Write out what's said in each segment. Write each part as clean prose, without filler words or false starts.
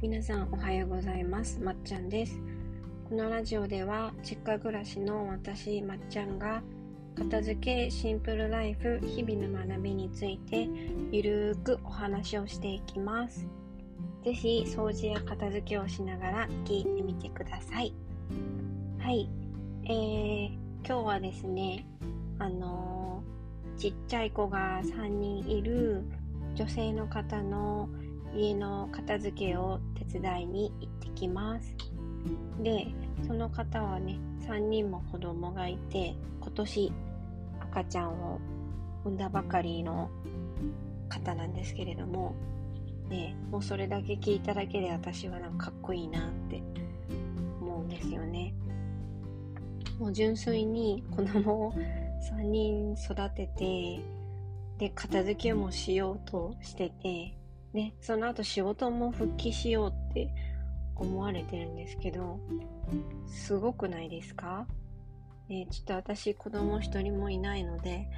皆さんおはようございます。まっちゃんです。このラジオでは実家暮らしの私まっちゃんが片付け、シンプルライフ、日々の学びについてゆるーくお話をしていきます。ぜひ掃除や片付けをしながら聞いてみてください。はい、今日はですねちっちゃい子が3人いる女性の方の家の片付けを手伝いに行ってきます。で、その方はね、3人も子供がいて、今年赤ちゃんを産んだばかりの方なんですけれども、ね、もうそれだけ聞いただけで私はなんかかっこいいなって思うんですよね。もう純粋に子供を3人育てて、で片付けもしようとしてて、ね、その後仕事も復帰しようって思われてるんですけど、すごくないですか？ちょっと私子供一人もいないので、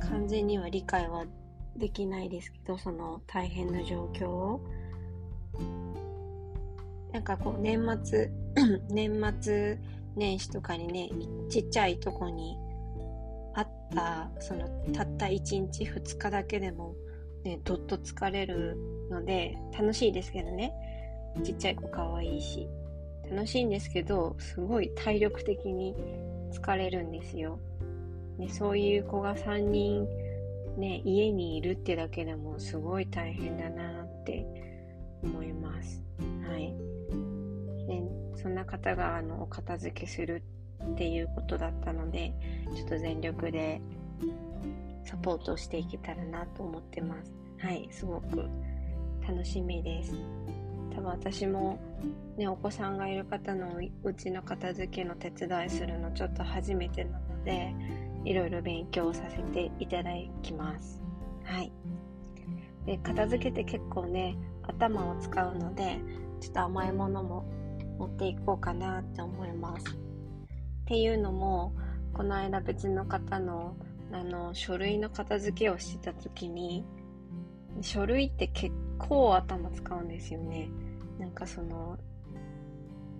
完全には理解はできないですけど、その大変な状況をなんかこう年末年始とかにね、ちっちゃいとこにあったそのたった1日2日だけでもね、どっと疲れるので、楽しいですけどね、ちっちゃい子かわいいし楽しいんですけど、すごい体力的に疲れるんですよ。ね、そういう子が3人ね、家にいるってだけでもすごい大変だなって思います。はい、ね、そんな方がお片付けするっていうことだったので、ちょっと全力でサポートしていけたらなと思ってます。はい、すごく楽しみです。多分私もね、お子さんがいる方のうちの片付けの手伝いするのちょっと初めてなので、いろいろ勉強させていただきます。はい、で片付けて結構ね、頭を使うので、ちょっと甘いものも持っていこうかなって思います。っていうのも、この間別の方の書類の片付けをしてた時に、書類って結構頭使うんですよね。なんか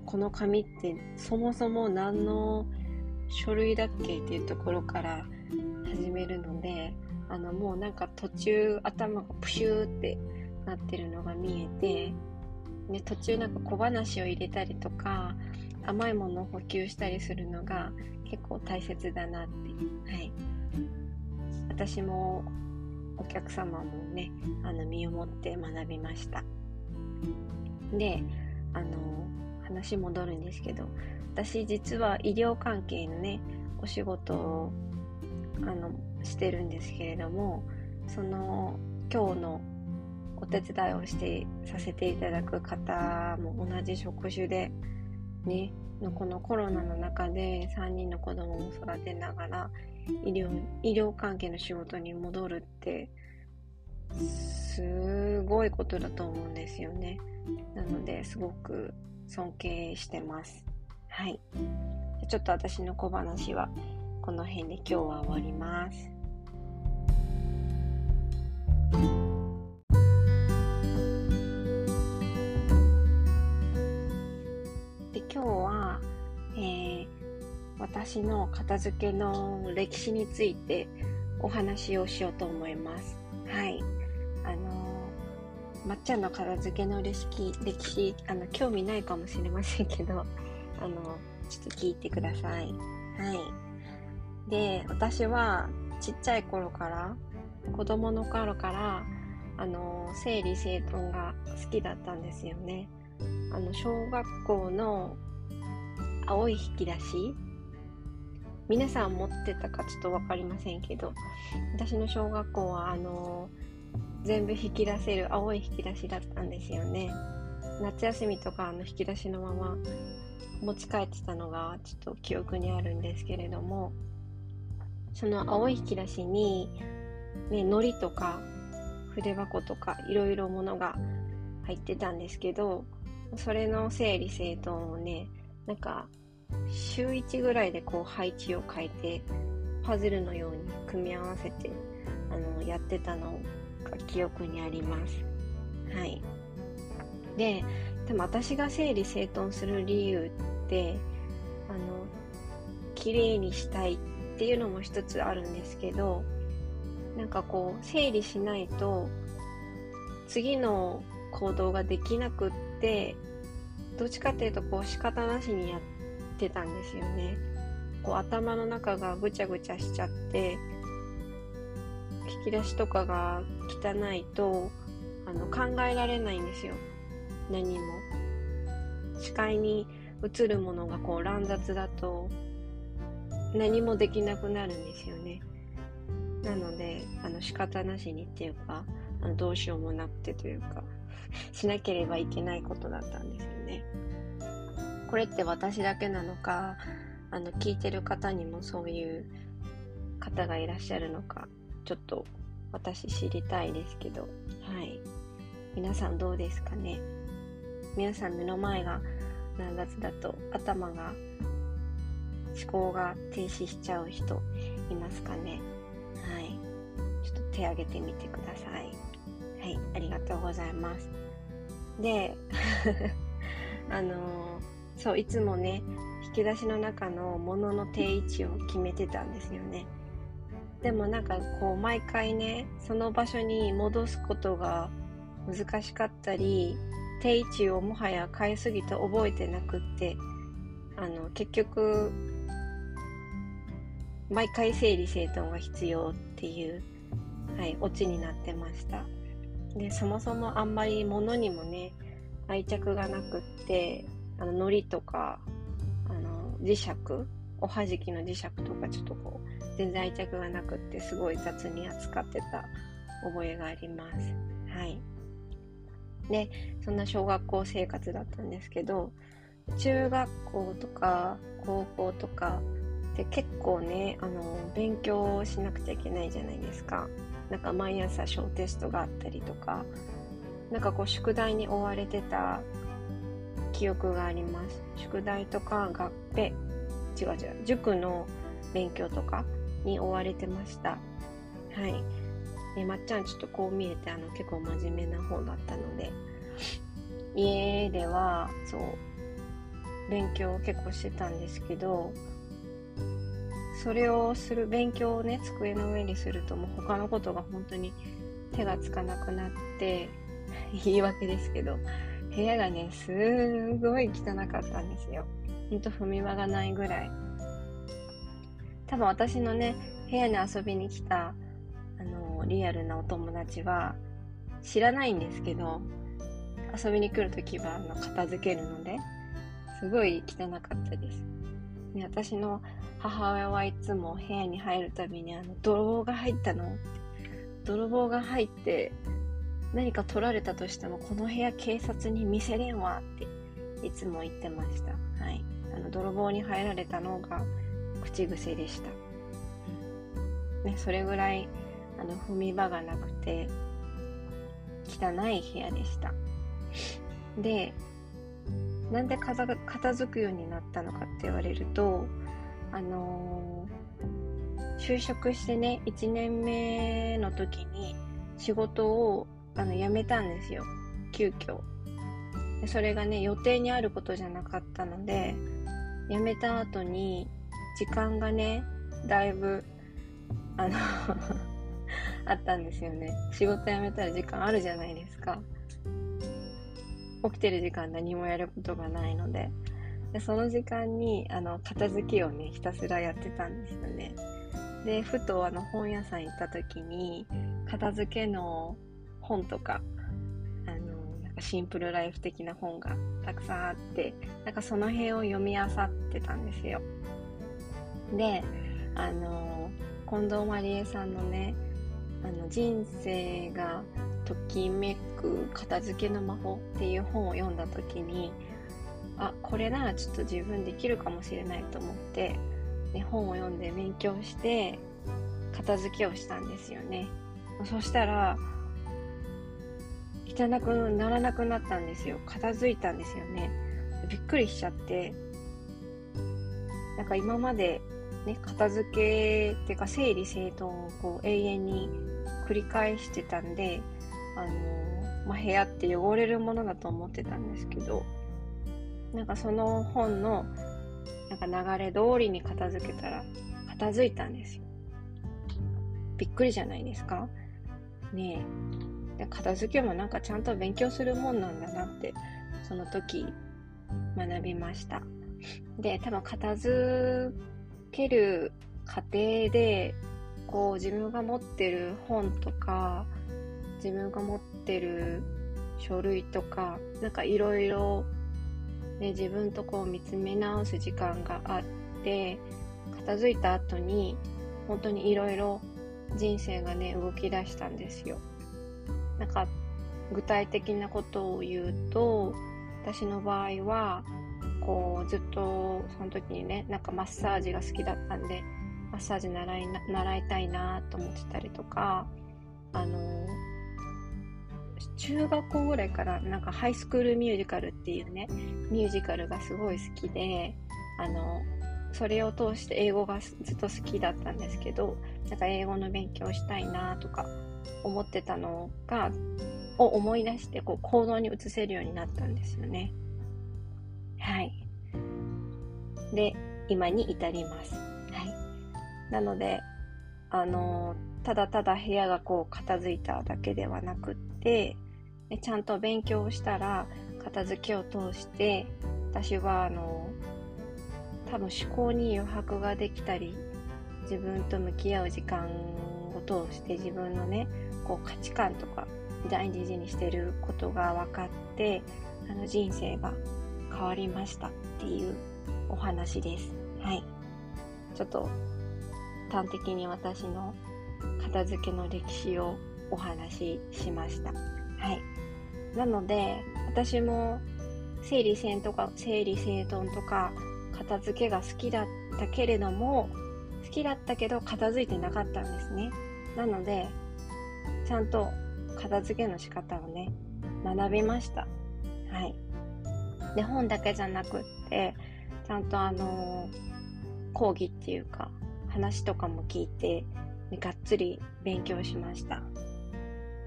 この紙ってそもそも何の書類だっけっていうところから始めるので、もうなんか途中頭がプシューってなってるのが見えて、ね、途中なんか小話を入れたりとか甘いものを補給したりするのが結構大切だなって、はい、私もお客様もね、身をもって学びました。で、話戻るんですけど、私実は医療関係のね、お仕事をしてるんですけれども、今日のお手伝いをさせていただく方も同じ職種でね、このコロナの中で3人の子供を育てながら医療関係の仕事に戻るってすごいことだと思うんですよね。なのですごく尊敬してます。はい、ちょっと私の小話はこの辺で今日は終わります。私の片付けの歴史についてお話をしようと思います。はい、まっちゃんの片付けの歴史興味ないかもしれませんけど、ちょっと聞いてください。はい。で、私はちっちゃい頃から子供の頃から整理整頓が好きだったんですよね。小学校の青い引き出し、皆さん持ってたかちょっと分かりませんけど、私の小学校は全部引き出せる青い引き出しだったんですよね。夏休みとか引き出しのまま持ち帰ってたのがちょっと記憶にあるんですけれども、その青い引き出しにね、糊とか筆箱とかいろいろものが入ってたんですけど、それの整理整頓をね、なんか週1ぐらいでこう配置を変えて、パズルのように組み合わせてやってたのが記憶にあります。はい、で、でも私が整理整頓する理由って綺麗にしたいっていうのも一つあるんですけど、なんかこう整理しないと次の行動ができなくって、どっちかっていうとこう仕方なしにやってたんですよね。こう頭の中がぐちゃぐちゃしちゃって、引き出しとかが汚いと考えられないんですよ。何も視界に映るものがこう乱雑だと何もできなくなるんですよね。なので仕方なしにっていうかどうしようもなくてというかしなければいけないことだったんですよね。これって私だけなのか聞いてる方にもそういう方がいらっしゃるのかちょっと私知りたいですけど、はい、皆さんどうですかね。皆さん目の前が乱雑だと頭が思考が停止しちゃう人いますかね。はい、ちょっと手挙げてみてください。はい、ありがとうございます。で、そういつもね引き出しの中の物の定位置を決めてたんですよね。でもなんかこう毎回ねその場所に戻すことが難しかったり、定位置をもはや変えすぎて覚えてなくって、結局毎回整理整頓が必要っていう、はい、オチになってました。でそもそもあんまり物にもね愛着がなくって、糊とか磁石、おはじきの磁石とかちょっとこう全然愛着がなくってすごい雑に扱ってた覚えがあります。はい。で、そんな小学校生活だったんですけど、中学校とか高校とかで結構ね勉強しなくちゃいけないじゃないですか。なんか毎朝小テストがあったりとか、なんかこう宿題に追われてた記憶があります。宿題とか合併塾の勉強とかに追われてました。はい。でまっちゃんちょっとこう見えて結構真面目な方だったので、家ではそう勉強を結構してたんですけど、それをする勉強をね机の上にするともう他のことが本当に手がつかなくなって、言い訳ですけど部屋がねすごい汚かったんですよ。ほんと踏み場がないぐらい。多分私のね部屋に遊びに来たリアルなお友達は知らないんですけど、遊びに来るときは片付けるのですごい汚かったです、ね、私の母親はいつも部屋に入るたびに泥棒が入ったのって、泥棒が入って何か取られたとしてもこの部屋警察に見せれんわっていつも言ってました。はい、泥棒に入られたのが口癖でした、ね、それぐらい踏み場がなくて汚い部屋でした。で、なんで片付くようになったのかって言われると就職してね1年目の時に仕事を辞めたんですよ、急遽。でそれがね予定にあることじゃなかったので、辞めた後に時間がねだいぶあったんですよね。仕事辞めたら時間あるじゃないですか。起きてる時間何もやることがないので、でその時間に片付けをねひたすらやってたんですよね。でふと本屋さん行った時に片付けの本とかなんかシンプルライフ的な本がたくさんあって、なんかその辺を読み漁ってたんですよ。で近藤麻理恵さんのね人生がときめく片付けの魔法っていう本を読んだ時に、あ、これならちょっと自分できるかもしれないと思って、ね、本を読んで勉強して片付けをしたんですよね。そしたら汚くならなくなったんですよ。片付いたんですよね。びっくりしちゃって、なんか今までね、片付けっていうか整理整頓をこう永遠に繰り返してたんで、部屋って汚れるものだと思ってたんですけど、なんかその本のなんか流れ通りに片付けたら片付いたんですよ。びっくりじゃないですかねえ。片付けもなんかちゃんと勉強するもんなんだなってその時学びました。で、多分片付ける過程でこう自分が持ってる本とか自分が持ってる書類とかなんかいろいろ自分とこう見つめ直す時間があって、片付いた後に本当にいろいろ人生がね動き出したんですよ。なんか具体的なことを言うと、私の場合はこうずっとその時にねなんかマッサージが好きだったんでマッサージ習いたいなと思ってたりとか、中学校ぐらいからなんかハイスクールミュージカルっていうねミュージカルがすごい好きで、それを通して英語がずっと好きだったんですけど、なんか英語の勉強したいなとか思ってたのがを思い出してこう行動に移せるようになったんですよね。はい。で、今に至ります。はい。なので、ただただ部屋がこう片付いただけではなくって、ちゃんと勉強をしたら片付けを通して、私は多分思考に余白ができたり、自分と向き合う時間を通して自分のね、こう価値観とか大事にしてることが分かって、人生が変わりましたっていうお話です。はい。ちょっと端的に私の片付けの歴史をお話ししました。はい。なので私も整理整頓とか片付けが好きだったけれども、好きだったけど片付いてなかったんですね。なのでちゃんと片付けの仕方をね学びました。はい。で、本だけじゃなくってちゃんと講義っていうか話とかも聞いて、ね、がっつり勉強しました。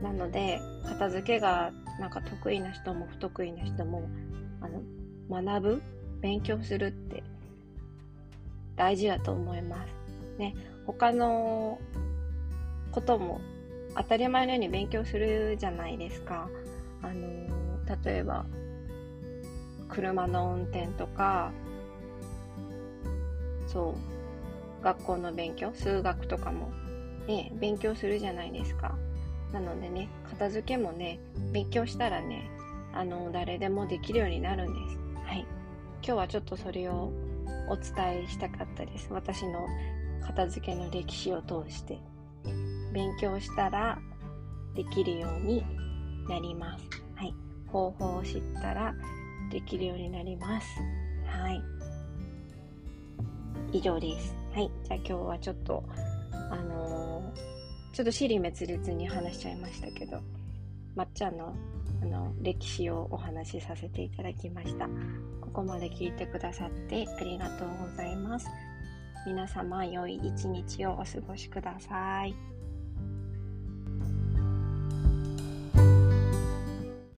なので片付けがなんか得意な人も不得意な人も学ぶ勉強するって大事だと思いますね。他のことも当たり前のように勉強するじゃないですか。例えば車の運転とか、そう、学校の勉強、数学とかもね、勉強するじゃないですか。なのでね、片付けもね、勉強したらね、誰でもできるようになるんです。はい。今日はちょっとそれをお伝えしたかったです。私の片付けの歴史を通して、勉強したらできるようになります。はい。方法を知ったら、できるようになります。はい、以上です。はい、じゃあ今日はちょっとちょっと尻滅裂に話しちゃいましたけど、まっちゃんの歴史をお話しさせていただきました。ここまで聞いてくださってありがとうございます。皆様良い一日をお過ごしください。